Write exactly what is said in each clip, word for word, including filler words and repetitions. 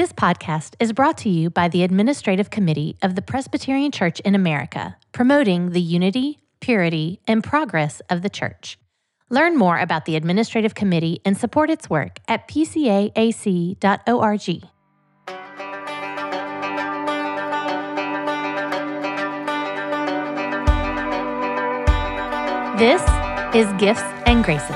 This podcast is brought to you by the Administrative Committee of the Presbyterian Church in America, promoting the unity, purity, and progress of the Church. Learn more about the Administrative Committee and support its work at p c a a c dot org. This is Gifts and Graces.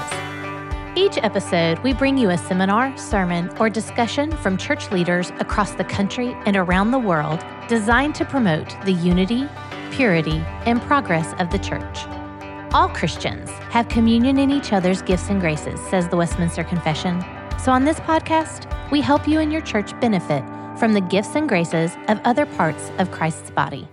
Each episode, we bring you a seminar, sermon, or discussion from church leaders across the country and around the world designed to promote the unity, purity, and progress of the Church. All Christians have communion in each other's gifts and graces, says the Westminster Confession. So on this podcast, we help you and your church benefit from the gifts and graces of other parts of Christ's body.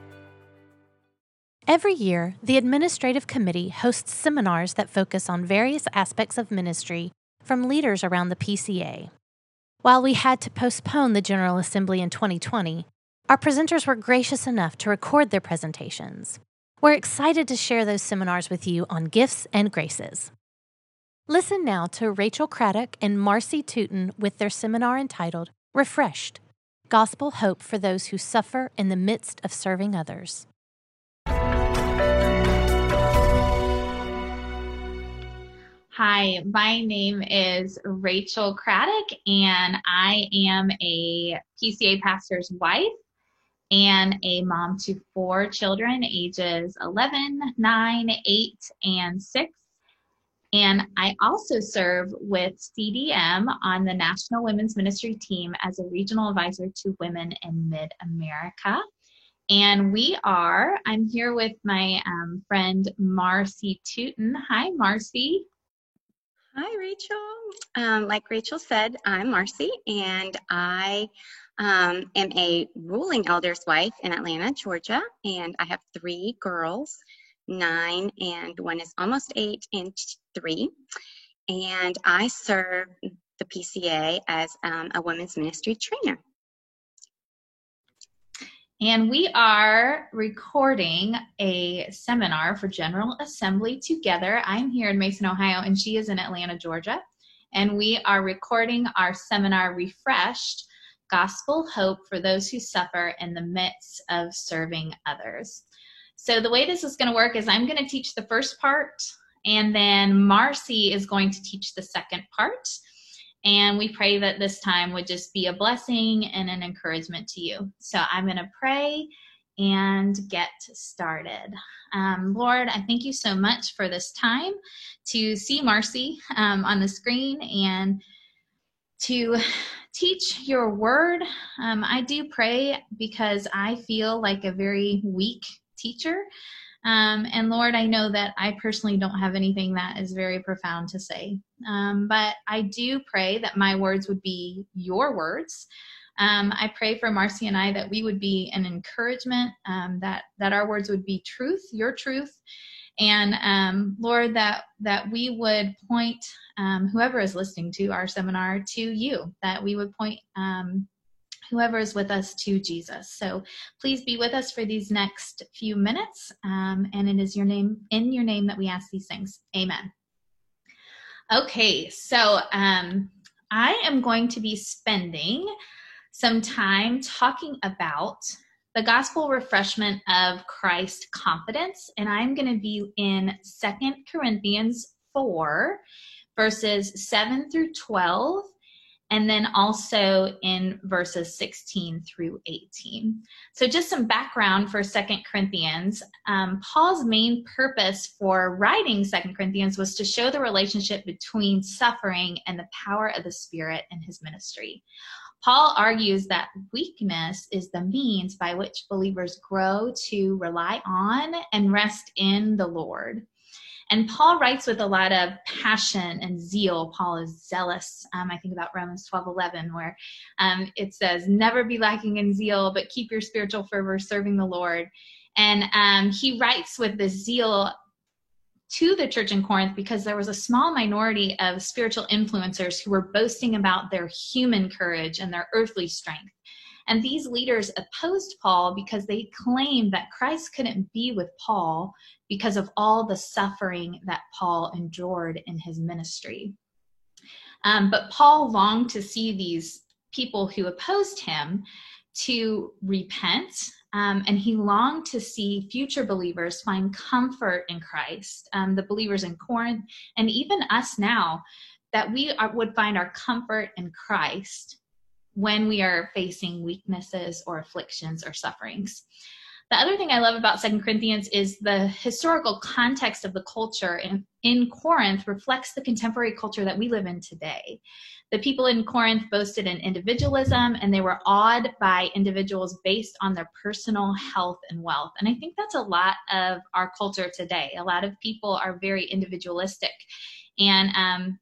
Every year, the Administrative Committee hosts seminars that focus on various aspects of ministry from leaders around the P C A. While we had to postpone the General Assembly in twenty twenty, our presenters were gracious enough to record their presentations. We're excited to share those seminars with you on gifts and graces. Listen now to Rachel Craddock and Marcy Tooten with their seminar entitled Refreshed, Gospel Hope for Those Who Suffer in the Midst of Serving Others. Hi, my name is Rachel Craddock, and I am a P C A pastor's wife and a mom to four children, ages eleven, nine, eight, and six. And I also serve with C D M on the National Women's Ministry Team as a regional advisor to women in Mid-America. And we are, I'm here with my um, friend Marcy Tooten. Hi, Marcy. Hi, Rachel. Um, like Rachel said, I'm Marcy, and I Um, I'm a ruling elder's wife in Atlanta, Georgia, and I have three girls, nine, and one is almost eight and three. And I serve the P C A as um, a women's ministry trainer. And we are recording a seminar for General Assembly together. I'm here in Mason, Ohio, and she is in Atlanta, Georgia. And we are recording our seminar, Refreshed, Gospel Hope for Those Who Suffer in the Midst of Serving Others. So the way this is going to work is I'm going to teach the first part, and then Marcy is going to teach the second part. And we pray that this time would just be a blessing and an encouragement to you. So I'm going to pray and get started. Um, Lord, I thank you so much for this time to see Marcy um, on the screen and to teach your word. Um, I do pray because I feel like a very weak teacher. Um, and Lord, I know that I personally don't have anything that is very profound to say. Um, but I do pray that my words would be your words. Um, I pray for Marcy and I that we would be an encouragement, um, that, that our words would be truth, your truth. And um, Lord, that that we would point um, whoever is listening to our seminar to you, that we would point um, whoever is with us to Jesus. So please be with us for these next few minutes. Um, and it is your name, in your name that we ask these things. Amen. Okay, so um, I am going to be spending some time talking about the gospel refreshment of Christ's confidence, and I'm going to be in Second Corinthians four, verses seven through twelve, and then also in verses sixteen through eighteen. So just some background for Second Corinthians. Um, Paul's main purpose for writing Second Corinthians was to show the relationship between suffering and the power of the Spirit in his ministry. Paul argues that weakness is the means by which believers grow to rely on and rest in the Lord. And Paul writes with a lot of passion and zeal. Paul is zealous. Um, I think about Romans twelve eleven, where um, it says, never be lacking in zeal, but keep your spiritual fervor serving the Lord. And um, he writes with this zeal to the church in Corinth because there was a small minority of spiritual influencers who were boasting about their human courage and their earthly strength. And these leaders opposed Paul because they claimed that Christ couldn't be with Paul because of all the suffering that Paul endured in his ministry. Um, but Paul longed to see these people who opposed him to repent, um, and he longed to see future believers find comfort in Christ, um, the believers in Corinth, and even us now, that we are, would find our comfort in Christ when we are facing weaknesses or afflictions or sufferings. The other thing I love about Second Corinthians is the historical context of the culture in, in Corinth reflects the contemporary culture that we live in today. The people in Corinth boasted in individualism, and they were awed by individuals based on their personal health and wealth. And I think that's a lot of our culture today. A lot of people are very individualistic. And, um,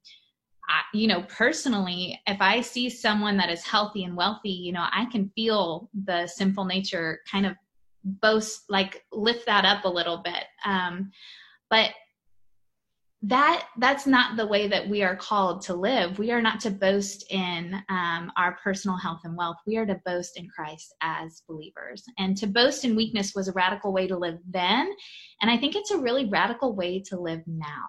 I, you know, personally, if I see someone that is healthy and wealthy, you know, I can feel the sinful nature kind of boast, like lift that up a little bit. Um, but that that's not the way that we are called to live. We are not to boast in um, our personal health and wealth. We are to boast in Christ as believers. And to boast in weakness was a radical way to live then. And I think it's a really radical way to live now.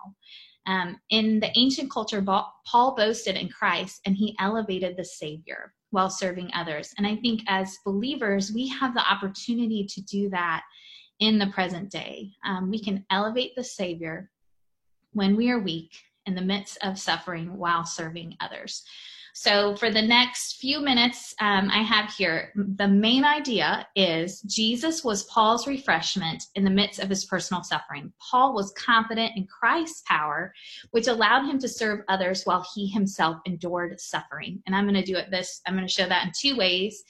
Um, in the ancient culture, Paul boasted in Christ, and he elevated the Savior while serving others. And I think as believers, we have the opportunity to do that in the present day. Um, we can elevate the Savior when we are weak in the midst of suffering while serving others. So for the next few minutes um, I have here, the main idea is Jesus was Paul's refreshment in the midst of his personal suffering. Paul was confident in Christ's power, which allowed him to serve others while he himself endured suffering. And I'm going to do it this, I'm going to show that in two ways,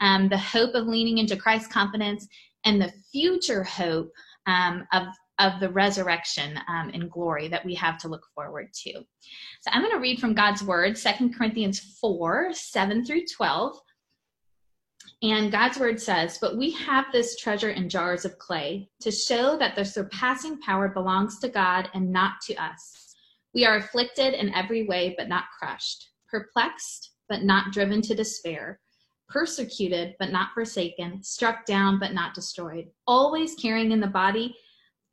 um, the hope of leaning into Christ's confidence and the future hope um, of of the resurrection um, and glory that we have to look forward to. So I'm going to read from God's word, Second Corinthians four, seven through twelve. And God's word says, "But we have this treasure in jars of clay to show that the surpassing power belongs to God and not to us. We are afflicted in every way, but not crushed, perplexed, but not driven to despair, persecuted, but not forsaken, struck down, but not destroyed, always carrying in the body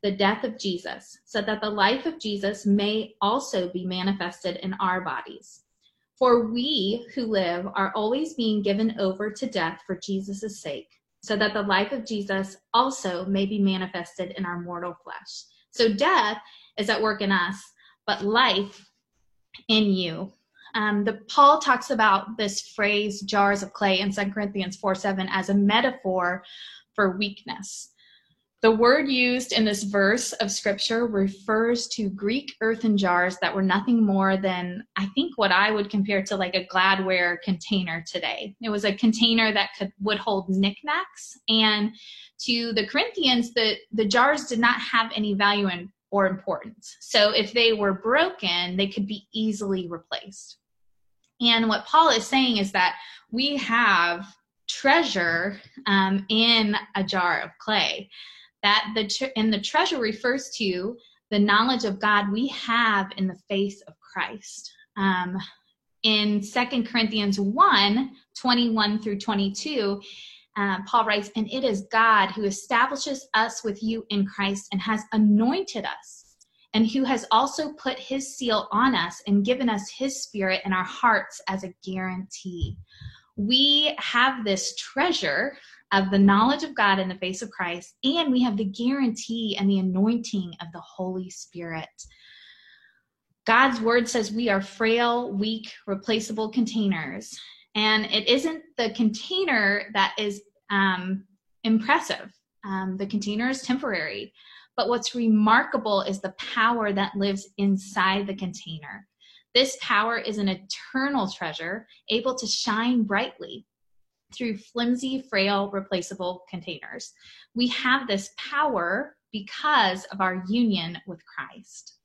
the death of Jesus, so that the life of Jesus may also be manifested in our bodies. For we who live are always being given over to death for Jesus' sake, so that the life of Jesus also may be manifested in our mortal flesh. So death is at work in us, but life in you." Um, the, Paul talks about this phrase, jars of clay, in Second Corinthians four seven as a metaphor for weakness. The word used in this verse of scripture refers to Greek earthen jars that were nothing more than, I think, what I would compare to like a Gladware container today. It was a container that could would hold knickknacks. And to the Corinthians, the, the jars did not have any value in, or importance. So if they were broken, they could be easily replaced. And what Paul is saying is that we have treasure um, in a jar of clay. That the tre- and the treasure refers to the knowledge of God we have in the face of Christ. Um, in Second Corinthians one, twenty-one through twenty-two, uh, Paul writes, "And it is God who establishes us with you in Christ and has anointed us, and who has also put his seal on us and given us his Spirit in our hearts as a guarantee." We have this treasure of the knowledge of God in the face of Christ, and we have the guarantee and the anointing of the Holy Spirit. God's word says we are frail, weak, replaceable containers, and it isn't the container that is um, impressive. Um, the container is temporary, but what's remarkable is the power that lives inside the container. This power is an eternal treasure, able to shine brightly through flimsy, frail, replaceable containers. We have this power because of our union with Christ.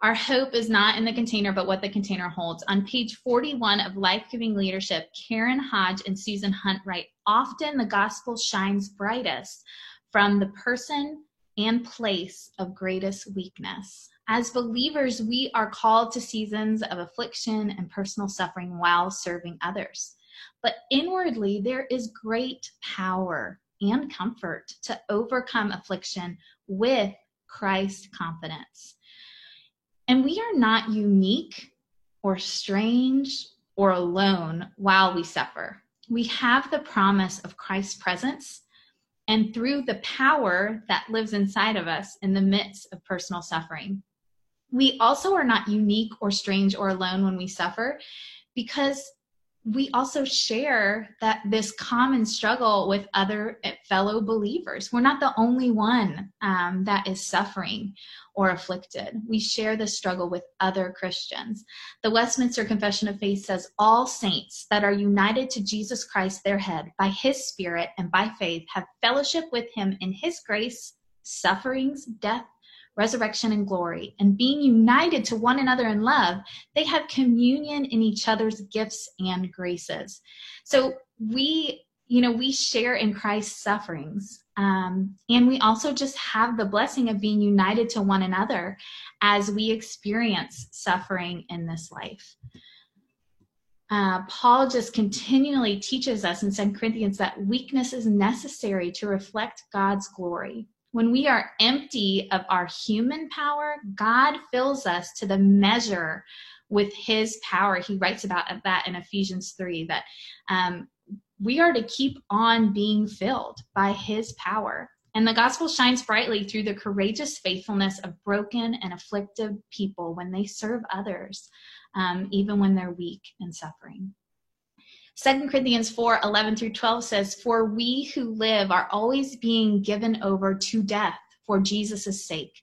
Our hope is not in the container, but what the container holds. On page forty-one of Life Giving Leadership, Karen Hodge and Susan Hunt write, "Often the gospel shines brightest from the person and place of greatest weakness." As believers, we are called to seasons of affliction and personal suffering while serving others. But inwardly, there is great power and comfort to overcome affliction with Christ's confidence. And we are not unique or strange or alone while we suffer. We have the promise of Christ's presence, and through the power that lives inside of us in the midst of personal suffering. We also are not unique or strange or alone when we suffer, because we also share that this common struggle with other fellow believers. We're not the only one um, that is suffering or afflicted. We share the struggle with other Christians. The Westminster Confession of Faith says, all saints that are united to Jesus Christ, their head, by his spirit and by faith, have fellowship with him in his grace, sufferings, death, resurrection, and glory, and being united to one another in love, they have communion in each other's gifts and graces. So we, you know, we share in Christ's sufferings. Um, and we also just have the blessing of being united to one another as we experience suffering in this life. Uh, Paul just continually teaches us in Second Corinthians that weakness is necessary to reflect God's glory. When we are empty of our human power, God fills us to the measure with his power. He writes about that in Ephesians three, that um, we are to keep on being filled by his power. And the gospel shines brightly through the courageous faithfulness of broken and afflicted people when they serve others, um, even when they're weak and suffering. Second Corinthians four, eleven through twelve says, for we who live are always being given over to death for Jesus' sake,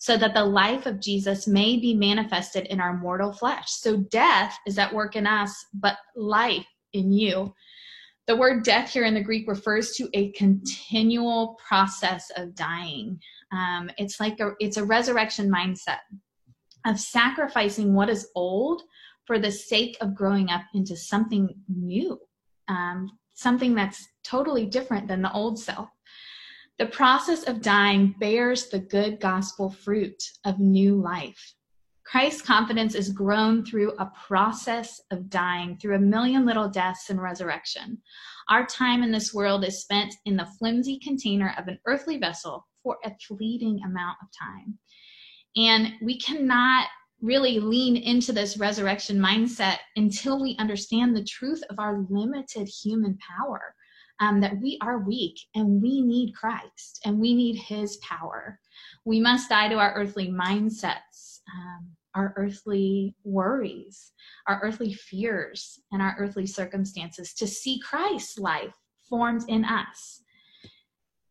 so that the life of Jesus may be manifested in our mortal flesh. So death is at work in us, but life in you. The word death here in the Greek refers to a continual process of dying. Um, it's like a, it's a resurrection mindset of sacrificing what is old for the sake of growing up into something new, um, something that's totally different than the old self. The process of dying bears the good gospel fruit of new life. Christ's confidence is grown through a process of dying, through a million little deaths and resurrection. Our time in this world is spent in the flimsy container of an earthly vessel for a fleeting amount of time. And we cannot really lean into this resurrection mindset until we understand the truth of our limited human power, um, that we are weak and we need Christ and we need his power. We must die to our earthly mindsets, um, our earthly worries, our earthly fears, and our earthly circumstances to see Christ's life formed in us.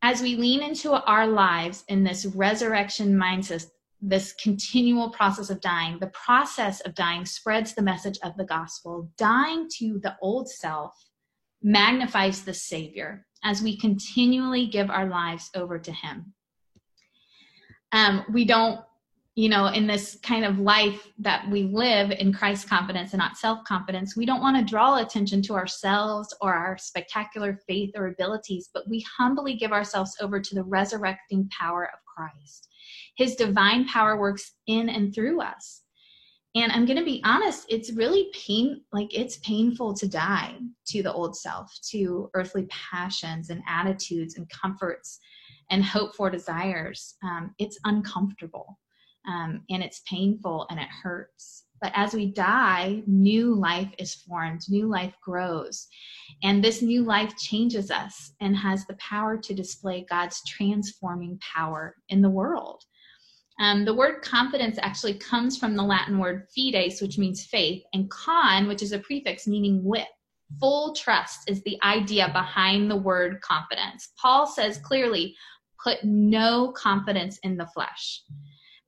As we lean into our lives in this resurrection mindset, this continual process of dying, the process of dying spreads the message of the gospel. Dying to the old self magnifies the Savior as we continually give our lives over to him. Um, we don't, you know, in this kind of life that we live in Christ's confidence and not self-confidence, we don't want to draw attention to ourselves or our spectacular faith or abilities, but we humbly give ourselves over to the resurrecting power of Christ. His divine power works in and through us. And I'm going to be honest, it's really pain, like it's painful to die to the old self, to earthly passions and attitudes and comforts and hope for desires. Um, it's uncomfortable um, and it's painful and it hurts. But as we die, new life is formed, new life grows. And this new life changes us and has the power to display God's transforming power in the world. Um, the word confidence actually comes from the Latin word fides, which means faith, and con, which is a prefix meaning with. Full trust is the idea behind the word confidence. Paul says clearly, put no confidence in the flesh.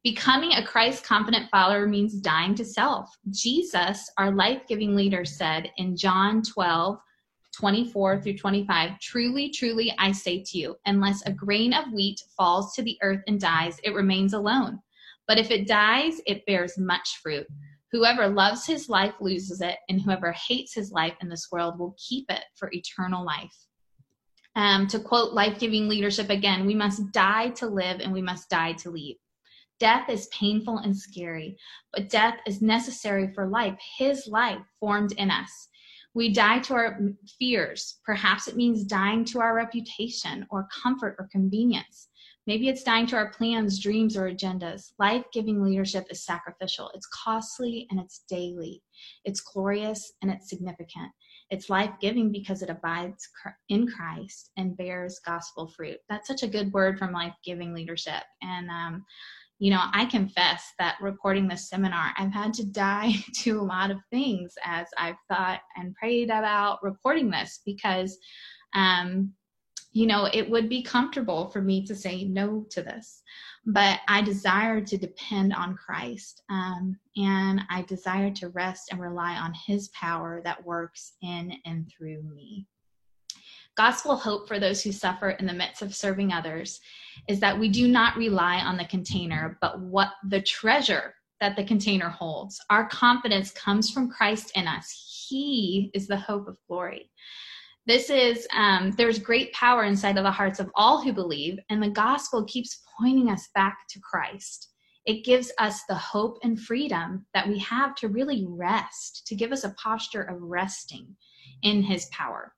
Becoming a Christ-confident follower means dying to self. Jesus, our life-giving leader, said in John twelve, twenty-four through twenty-five, truly, truly, I say to you, unless a grain of wheat falls to the earth and dies, it remains alone. But if it dies, it bears much fruit. Whoever loves his life loses it, and whoever hates his life in this world will keep it for eternal life. Um, to quote life-giving leadership again, we must die to live and we must die to leave. Death is painful and scary, but death is necessary for life, his life formed in us. We die to our fears. Perhaps it means dying to our reputation or comfort or convenience. Maybe it's dying to our plans, dreams, or agendas. Life-giving leadership is sacrificial. It's costly and it's daily. It's glorious and it's significant. It's life-giving because it abides in Christ and bears gospel fruit. That's such a good word from life-giving leadership. And, um, you know, I confess that recording this seminar, I've had to die to a lot of things as I've thought and prayed about recording this because, um, you know, it would be comfortable for me to say no to this, but I desire to depend on Christ, um, and I desire to rest and rely on his power that works in and through me. Gospel hope for those who suffer in the midst of serving others is that we do not rely on the container, but what the treasure that the container holds. Our confidence comes from Christ in us. He is the hope of glory. This is, um, there's great power inside of the hearts of all who believe, and the gospel keeps pointing us back to Christ. It gives us the hope and freedom that we have to really rest, to give us a posture of resting in his power.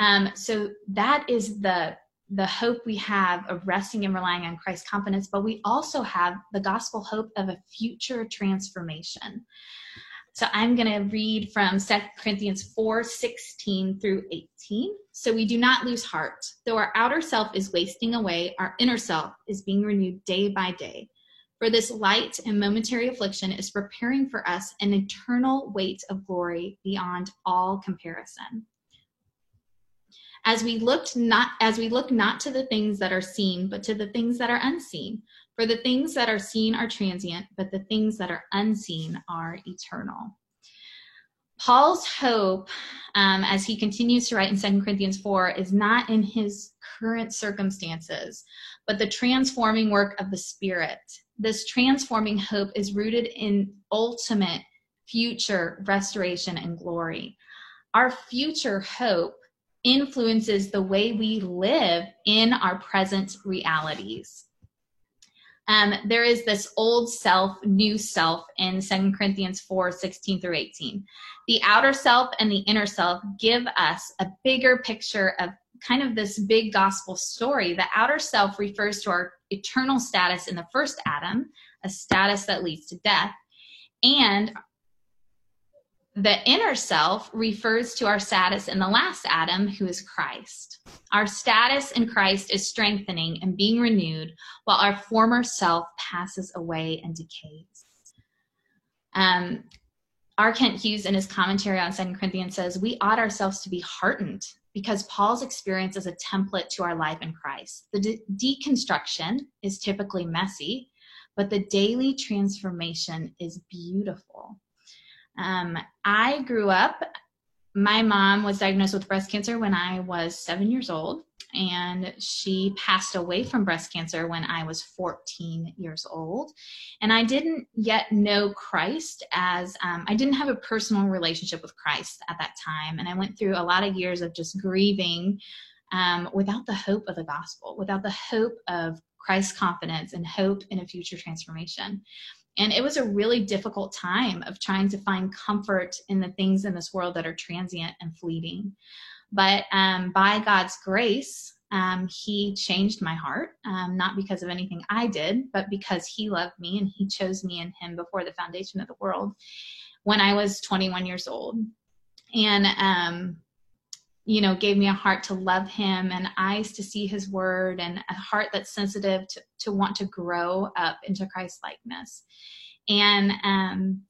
Um, so that is the, the hope we have of resting and relying on Christ's confidence, but we also have the gospel hope of a future transformation. So I'm going to read from Second Corinthians four sixteen through eighteen. So we do not lose heart. Though our outer self is wasting away, our inner self is being renewed day by day. For this light and momentary affliction is preparing for us an eternal weight of glory beyond all comparison. As we looked not, as we look not to the things that are seen, but to the things that are unseen. For the things that are seen are transient, but the things that are unseen are eternal. Paul's hope, um, as he continues to write in Second Corinthians four, is not in his current circumstances, but the transforming work of the Spirit. This transforming hope is rooted in ultimate future restoration and glory. Our future hope influences the way we live in our present realities. Um, there is this old self, new self in Second Corinthians four sixteen through eighteen. The outer self and the inner self give us a bigger picture of kind of this big gospel story. The outer self refers to our eternal status in the first Adam, a status that leads to death, and the inner self refers to our status in the last Adam, who is Christ. Our status in Christ is strengthening and being renewed, while our former self passes away and decays. Um, R. Kent Hughes, in his commentary on Second Corinthians, says, we ought ourselves to be heartened because Paul's experience is a template to our life in Christ. The de- deconstruction is typically messy, but the daily transformation is beautiful. Um, I grew up, my mom was diagnosed with breast cancer when I was seven years old, and she passed away from breast cancer when I was fourteen years old. And I didn't yet know Christ as, um, I didn't have a personal relationship with Christ at that time. And I went through a lot of years of just grieving, um, without the hope of the gospel, without the hope of Christ's confidence and hope in a future transformation. And it was a really difficult time of trying to find comfort in the things in this world that are transient and fleeting. But um, by God's grace, um, he changed my heart, um, not because of anything I did, but because he loved me and he chose me in him before the foundation of the world when I was twenty-one years old. And, um, you know, gave me a heart to love him and eyes to see his word and a heart that's sensitive to, to want to grow up into Christ likeness. And um,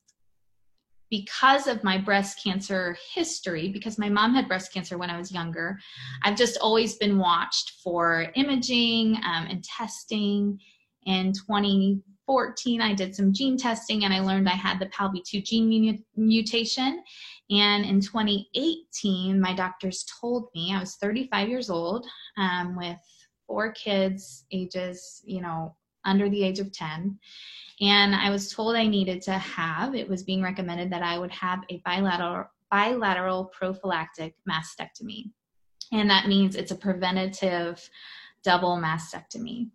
because of my breast cancer history, because my mom had breast cancer when I was younger, I've just always been watched for imaging um, and testing. In twenty fourteen, I did some gene testing and I learned I had the P A L B two gene mutation. And in twenty eighteen, my doctors told me, I was thirty-five years old, um, with four kids, ages, you know, under the age of ten. And I was told I needed to have, it was being recommended that I would have a bilateral, bilateral prophylactic mastectomy. And that means it's a preventative double mastectomy.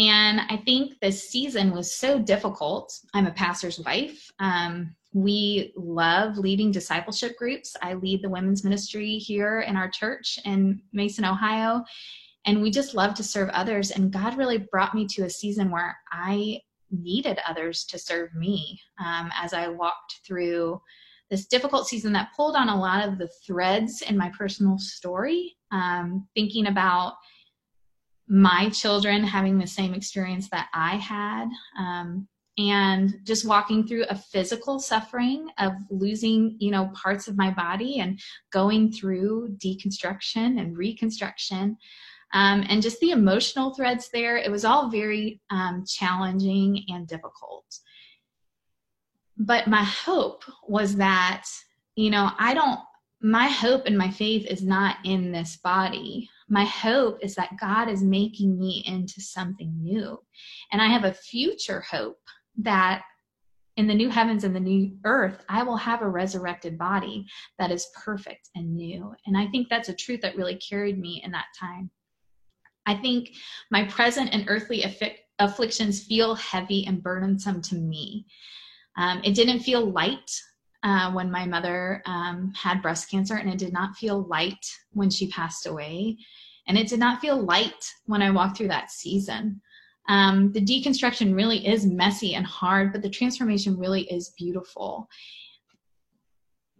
And I think this season was so difficult. I'm a pastor's wife. Um, We love leading discipleship groups. I lead the women's ministry here in our church in Mason, Ohio. And we just love to serve others. And God really brought me to a season where I needed others to serve me um, as I walked through this difficult season that pulled on a lot of the threads in my personal story, um, thinking about my children having the same experience that I had, um, and just walking through a physical suffering of losing, you know, parts of my body and going through deconstruction and reconstruction. Um, and just the emotional threads there, it was all very um, challenging and difficult. But my hope was that, you know, I don't, my hope and my faith is not in this body. My hope is that God is making me into something new. And I have a future hope that in the new heavens and the new earth, I will have a resurrected body that is perfect and new. And I think that's a truth that really carried me in that time. I think my present and earthly affic- afflictions feel heavy and burdensome to me. Um, it didn't feel light uh, when my mother um, had breast cancer, and it did not feel light when she passed away. And it did not feel light when I walked through that season. Um, the deconstruction really is messy and hard, but the transformation really is beautiful.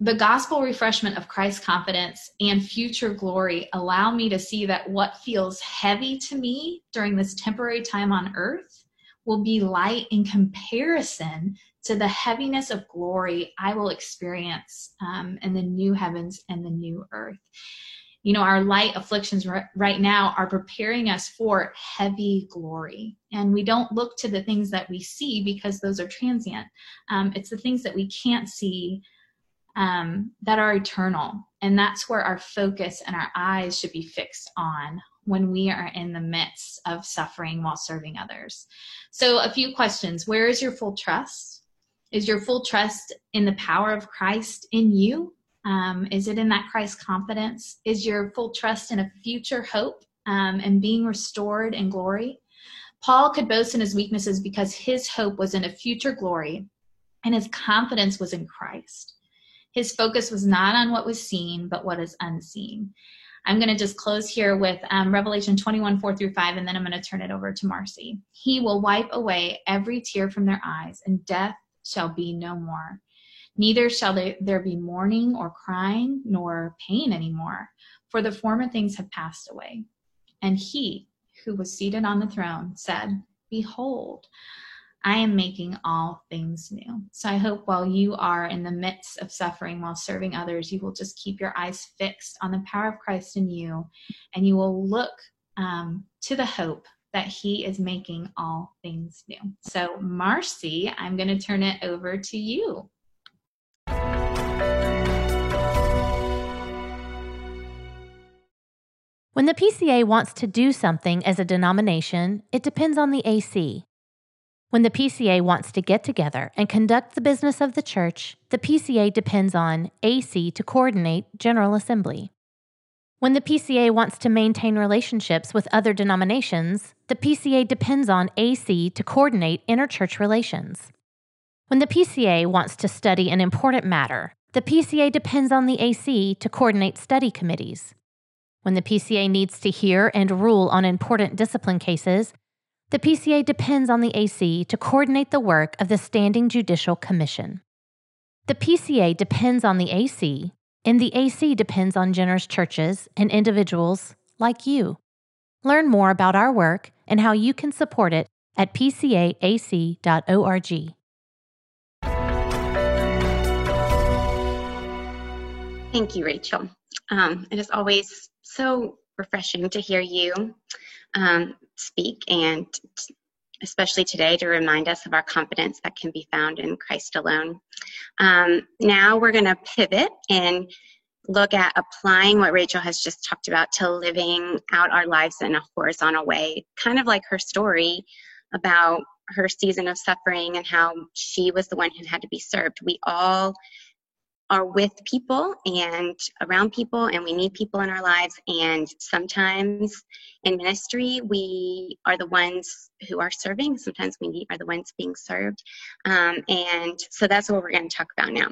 The gospel refreshment of Christ's confidence and future glory allow me to see that what feels heavy to me during this temporary time on earth will be light in comparison to the heaviness of glory I will experience um, in the new heavens and the new earth. You know, our light afflictions r- right now are preparing us for heavy glory. And we don't look to the things that we see because those are transient. Um, it's the things that we can't see Um, that are eternal. And that's where our focus and our eyes should be fixed on when we are in the midst of suffering while serving others. So a few questions. Where is your full trust? Is your full trust in the power of Christ in you? Um, is it in that Christ confidence? Is your full trust in a future hope um, and being restored in glory? Paul could boast in his weaknesses because his hope was in a future glory and his confidence was in Christ. His focus was not on what was seen, but what is unseen. I'm going to just close here with um, Revelation twenty-one, four through five, and then I'm going to turn it over to Marcy. He will wipe away every tear from their eyes, and death shall be no more. Neither shall there be mourning or crying nor pain anymore, for the former things have passed away. And he who was seated on the throne said, Behold, I am making all things new. So I hope while you are in the midst of suffering while serving others, you will just keep your eyes fixed on the power of Christ in you, and you will look um, to the hope that he is making all things new. So Marcy, I'm going to turn it over to you. When the P C A wants to do something as a denomination, it depends on the A C. When the P C A wants to get together and conduct the business of the church, the P C A depends on A C to coordinate General Assembly. When the P C A wants to maintain relationships with other denominations, the P C A depends on A C to coordinate interchurch relations. When the P C A wants to study an important matter, the P C A depends on the A C to coordinate study committees. When the P C A needs to hear and rule on important discipline cases, the P C A depends on the A C to coordinate the work of the Standing Judicial Commission. The P C A depends on the A C, and the A C depends on generous churches and individuals like you. Learn more about our work and how you can support it at p c a a c dot org. Thank you, Rachel. Um, it is always so refreshing to hear you um, speak, and especially today to remind us of our confidence that can be found in Christ alone. Um, now we're going to pivot and look at applying what Rachel has just talked about to living out our lives in a horizontal way, kind of like her story about her season of suffering and how she was the one who had to be served. We all are with people and around people, and we need people in our lives. And sometimes in ministry, we are the ones who are serving. Sometimes we are the ones being served. Um, and so that's what we're going to talk about now.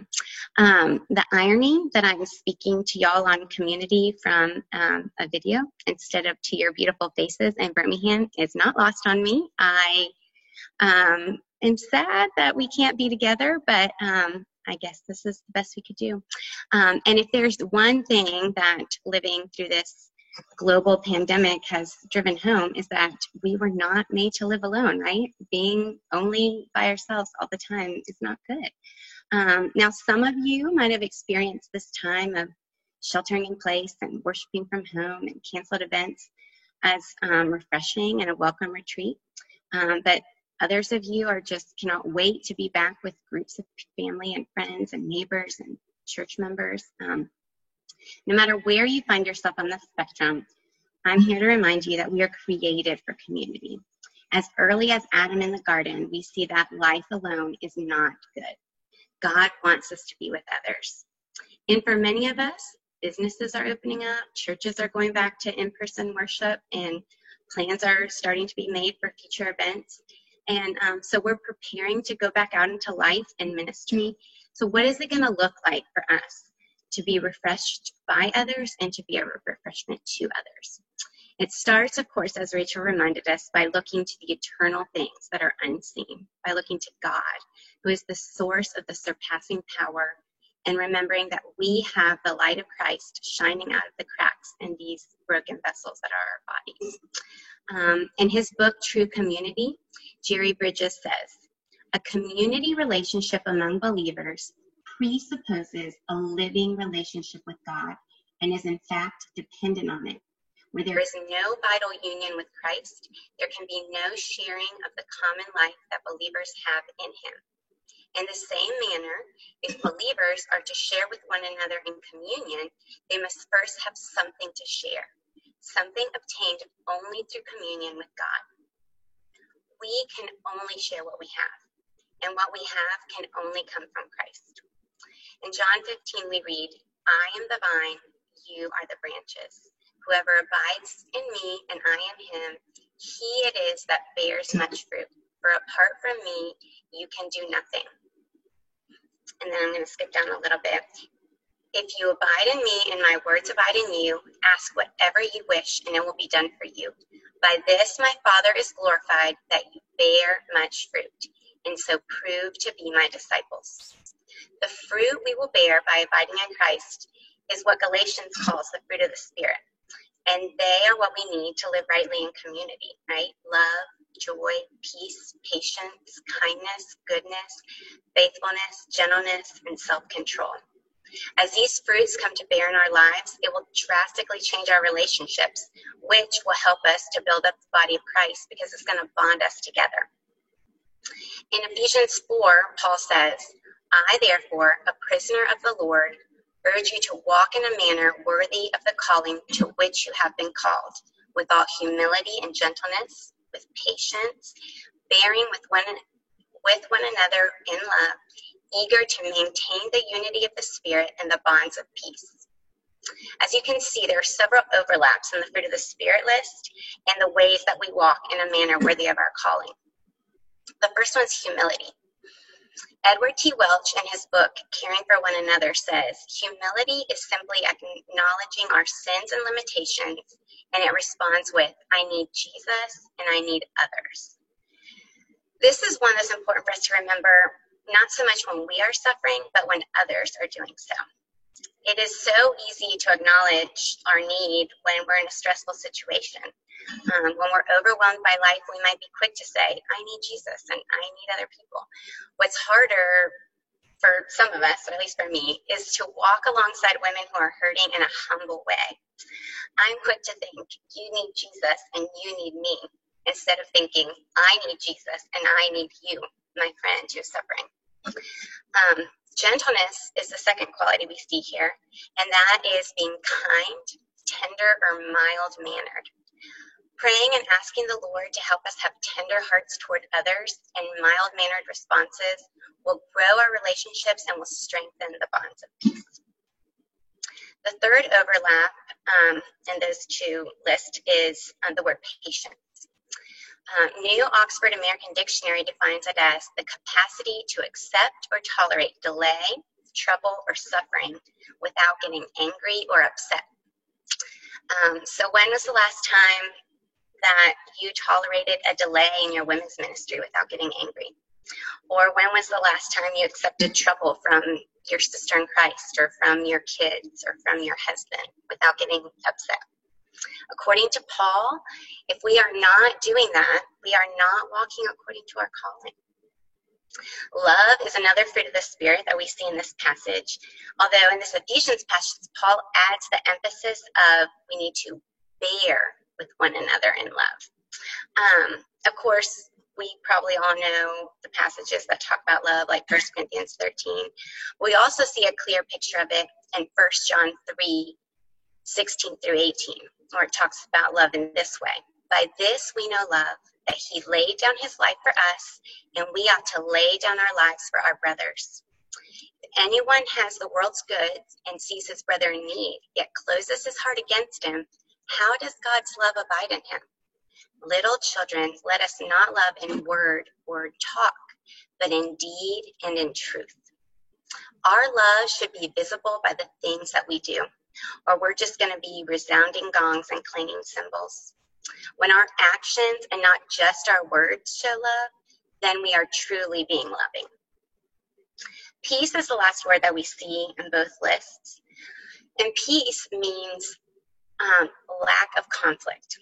Um, the irony that I was speaking to y'all on community from um, a video instead of to your beautiful faces in Birmingham is not lost on me. I um, am sad that we can't be together, but um, I guess this is the best we could do. Um, and if there's one thing that living through this global pandemic has driven home is that we were not made to live alone, right? Being only by ourselves all the time is not good. Um, now, some of you might have experienced this time of sheltering in place and worshiping from home and canceled events as um, refreshing and a welcome retreat. Um, but others of you are just cannot wait to be back with groups of family and friends and neighbors and church members. Um, no matter where you find yourself on the spectrum, I'm here to remind you that we are created for community. As early as Adam in the garden, we see that life alone is not good. God wants us to be with others. And for many of us, businesses are opening up, churches are going back to in-person worship, and plans are starting to be made for future events. And um, so we're preparing to go back out into life and ministry. So what is it going to look like for us to be refreshed by others and to be a refreshment to others? It starts, of course, as Rachel reminded us, by looking to the eternal things that are unseen, by looking to God, who is the source of the surpassing power, and remembering that we have the light of Christ shining out of the cracks in these broken vessels that are our bodies. Um, in his book, True Community, Jerry Bridges says, a community relationship among believers presupposes a living relationship with God and is in fact dependent on it. Where there is no vital union with Christ, there can be no sharing of the common life that believers have in him. In the same manner, if believers are to share with one another in communion, they must first have something to share, something obtained only through communion with God. We can only share what we have, and what we have can only come from Christ. In John fifteen, we read, I am the vine, you are the branches. Whoever abides in me and I in him, he it is that bears much fruit. For apart from me, you can do nothing. And then I'm going to skip down a little bit. If you abide in me and my words abide in you, ask whatever you wish and it will be done for you. By this my Father is glorified, that you bear much fruit, and so prove to be my disciples. The fruit we will bear by abiding in Christ is what Galatians calls the fruit of the Spirit. And they are what we need to live rightly in community, right? Love, joy, peace, patience, kindness, goodness, faithfulness, gentleness, and self-control. As these fruits come to bear in our lives, it will drastically change our relationships, which will help us to build up the body of Christ because it's going to bond us together. In Ephesians four, Paul says, I, therefore, a prisoner of the Lord, urge you to walk in a manner worthy of the calling to which you have been called, with all humility and gentleness, with patience, bearing with one, with one another in love, eager to maintain the unity of the Spirit and the bonds of peace. As you can see, there are several overlaps in the fruit of the Spirit list and the ways that we walk in a manner worthy of our calling. The first one's humility. Edward T. Welch, in his book, Caring for One Another, says, humility is simply acknowledging our sins and limitations, and it responds with, I need Jesus and I need others. This is one that's important for us to remember, not so much when we are suffering, but when others are doing so. It is so easy to acknowledge our need when we're in a stressful situation. Um, when we're overwhelmed by life, we might be quick to say, I need Jesus and I need other people. What's harder for some of us, or at least for me, is to walk alongside women who are hurting in a humble way. I'm quick to think, you need Jesus and you need me, instead of thinking, I need Jesus and I need you, my friend who's suffering. Um, gentleness is the second quality we see here, and that is being kind, tender, or mild-mannered. Praying and asking the Lord to help us have tender hearts toward others and mild-mannered responses will grow our relationships and will strengthen the bonds of peace. The third overlap um, in those two lists is um, the word patience. Um, New Oxford American Dictionary defines it as the capacity to accept or tolerate delay, trouble, or suffering without getting angry or upset. Um, so when was the last time that you tolerated a delay in your women's ministry without getting angry? Or when was the last time you accepted trouble from your sister in Christ or from your kids or from your husband without getting upset? According to Paul, if we are not doing that, we are not walking according to our calling. Love is another fruit of the Spirit that we see in this passage. Although in this Ephesians passage, Paul adds the emphasis of we need to bear with one another in love. Um, of course, we probably all know the passages that talk about love, like First Corinthians thirteen. We also see a clear picture of it in First John three, sixteen through eighteen, where it talks about love in this way. By this we know love, that he laid down his life for us, and we ought to lay down our lives for our brothers. If anyone has the world's goods and sees his brother in need, yet closes his heart against him, how does God's love abide in him? Little children, let us not love in word or talk, but in deed and in truth. Our love should be visible by the things that we do, or we're just going to be resounding gongs and clanging cymbals. When our actions and not just our words show love, then we are truly being loving. Peace is the last word that we see in both lists. And peace means um, lack of conflict,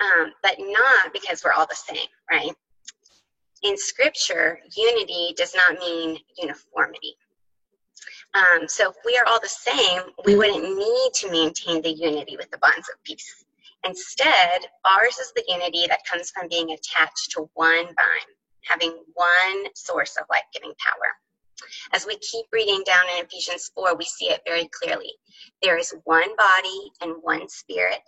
um, but not because we're all the same, right? In Scripture, unity does not mean uniformity. Um, so if we are all the same, we wouldn't need to maintain the unity with the bonds of peace. Instead, ours is the unity that comes from being attached to one vine, having one source of life-giving power. As we keep reading down in Ephesians four, we see it very clearly. There is one body and one spirit,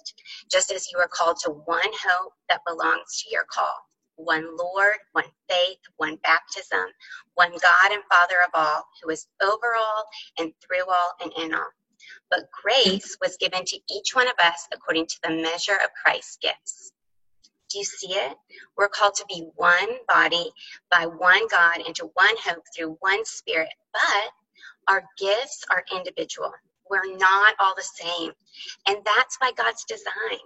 just as you are called to one hope that belongs to your call. One Lord, one faith, one baptism, one God and Father of all, who is over all and through all and in all. But grace was given to each one of us according to the measure of Christ's gifts. Do you see it? We're called to be one body by one God into one hope through one Spirit, but our gifts are individual. We're not all the same, and that's by God's design.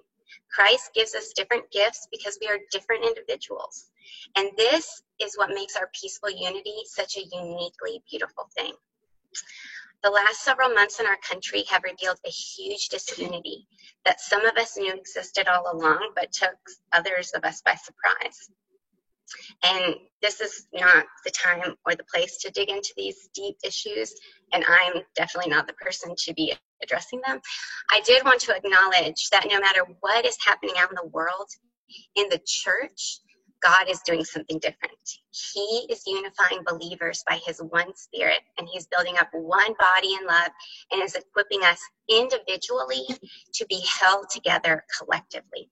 Christ gives us different gifts because we are different individuals, and this is what makes our peaceful unity such a uniquely beautiful thing. The last several months in our country have revealed a huge disunity that some of us knew existed all along, but took others of us by surprise. And this is not the time or the place to dig into these deep issues, and I'm definitely not the person to be addressing them. I did want to acknowledge that no matter what is happening out in the world, in the church, God is doing something different. He is unifying believers by his one Spirit, and he's building up one body in love and is equipping us individually to be held together collectively.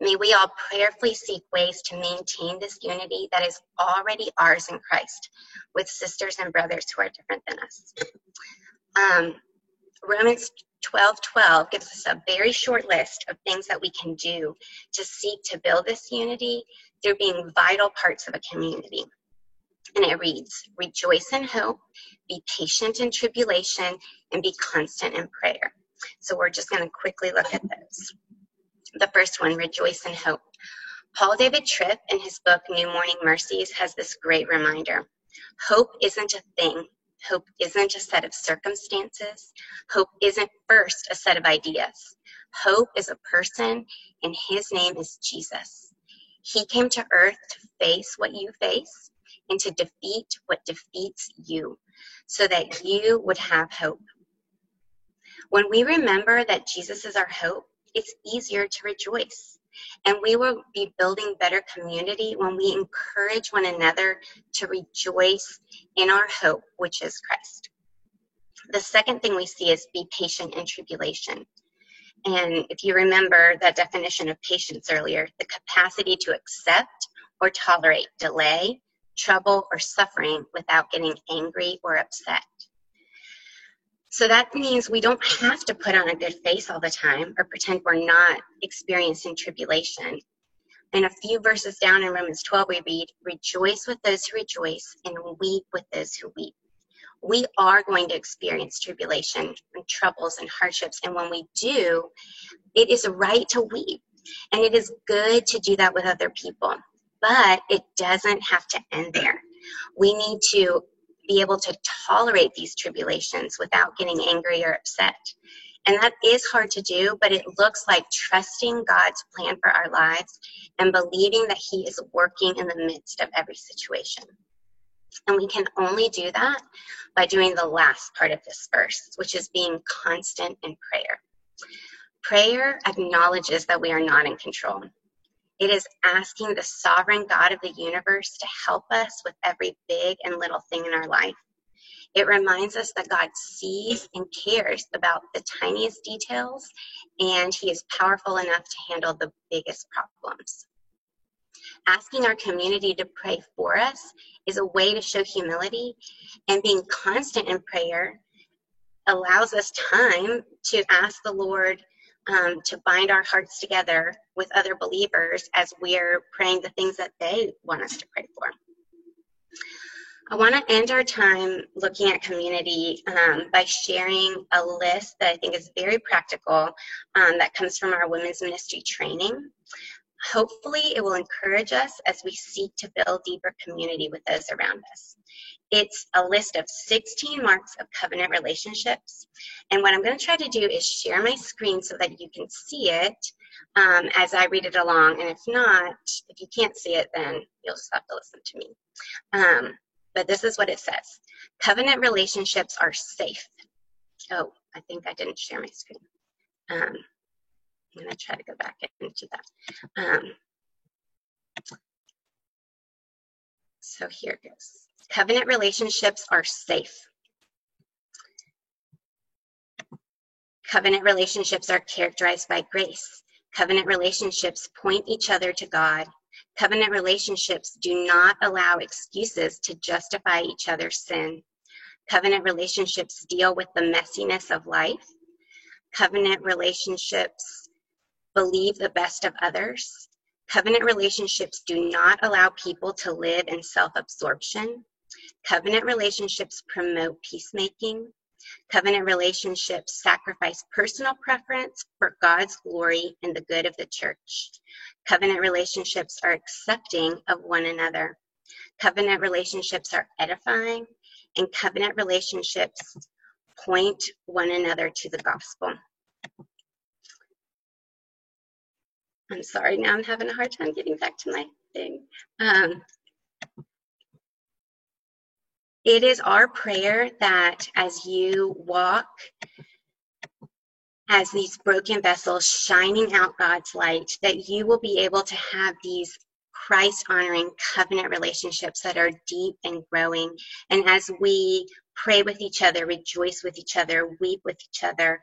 May we all prayerfully seek ways to maintain this unity that is already ours in Christ with sisters and brothers who are different than us. Um, Romans twelve twelve gives us a very short list of things that we can do to seek to build this unity through being vital parts of a community. And it reads, rejoice in hope, be patient in tribulation, and be constant in prayer. So we're just going to quickly look at those. The first one, rejoice in hope. Paul David Tripp, in his book New Morning Mercies, has this great reminder. Hope isn't a thing. Hope isn't a set of circumstances. Hope isn't first a set of ideas. Hope is a person, and his name is Jesus. He came to earth to face what you face and to defeat what defeats you so that you would have hope. When we remember that Jesus is our hope, it's easier to rejoice. And we will be building better community when we encourage one another to rejoice in our hope, which is Christ. The second thing we see is be patient in tribulation. And if you remember that definition of patience earlier, the capacity to accept or tolerate delay, trouble, or suffering without getting angry or upset. So that means we don't have to put on a good face all the time or pretend we're not experiencing tribulation. And a few verses down in Romans twelve, we read, rejoice with those who rejoice and weep with those who weep. We are going to experience tribulation and troubles and hardships. And when we do, it is right to weep. And it is good to do that with other people. But it doesn't have to end there. We need to be able to tolerate these tribulations without getting angry or upset. And that is hard to do, but it looks like trusting God's plan for our lives and believing that He is working in the midst of every situation. And we can only do that by doing the last part of this verse, which is being constant in prayer. Prayer acknowledges that we are not in control. It is asking the sovereign God of the universe to help us with every big and little thing in our life. It reminds us that God sees and cares about the tiniest details, and He is powerful enough to handle the biggest problems. Asking our community to pray for us is a way to show humility, and being constant in prayer allows us time to ask the Lord um, to bind our hearts together with other believers as we're praying the things that they want us to pray for. I want to end our time looking at community um, by sharing a list that I think is very practical um, that comes from our women's ministry training. Hopefully, it will encourage us as we seek to build deeper community with those around us. It's a list of sixteen marks of covenant relationships. And what I'm going to try to do is share my screen so that you can see it um, as I read it along. And if not, if you can't see it, then you'll just have to listen to me. Um, but this is what it says. Covenant relationships are safe. Oh, I think I didn't share my screen. Um, I'm going to try to go back into that. Um, so here it goes. Covenant relationships are safe. Covenant relationships are characterized by grace. Covenant relationships point each other to God. Covenant relationships do not allow excuses to justify each other's sin. Covenant relationships deal with the messiness of life. Covenant relationships believe the best of others. Covenant relationships do not allow people to live in self-absorption. Covenant relationships promote peacemaking. Covenant relationships sacrifice personal preference for God's glory and the good of the church. Covenant relationships are accepting of one another. Covenant relationships are edifying, and covenant relationships point one another to the gospel. I'm sorry, now I'm having a hard time getting back to my thing. Um, it is our prayer that as you walk, as these broken vessels shining out God's light, that you will be able to have these Christ-honoring covenant relationships that are deep and growing. And as we pray with each other, rejoice with each other, weep with each other,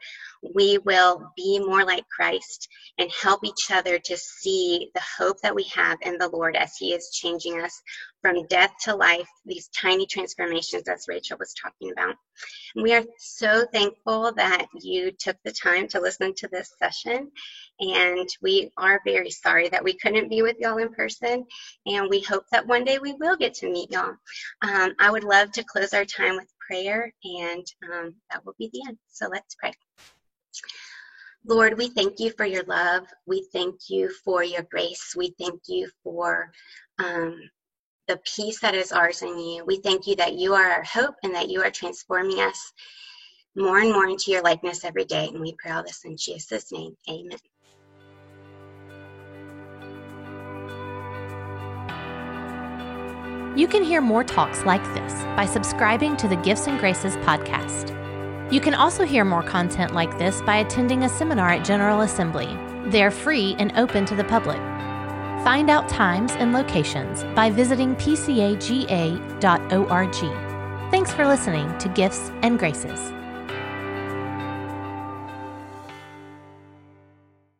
we will be more like Christ and help each other to see the hope that we have in the Lord as He is changing us from death to life, these tiny transformations as Rachel was talking about. And we are so thankful that you took the time to listen to this session, and we are very sorry that we couldn't be with y'all in person, and we hope that one day we will get to meet y'all. Um, I would love to close our time with prayer, and um, that will be the end. So let's pray. Lord, we thank you for your love. We thank you for your grace. We thank you for um, the peace that is ours in you. We thank you that you are our hope and that you are transforming us more and more into your likeness every day. And we pray all this in Jesus' name. Amen. You can hear more talks like this by subscribing to the Gifts and Graces podcast. You can also hear more content like this by attending a seminar at General Assembly. They're free and open to the public. Find out times and locations by visiting p c a g a dot org. Thanks for listening to Gifts and Graces.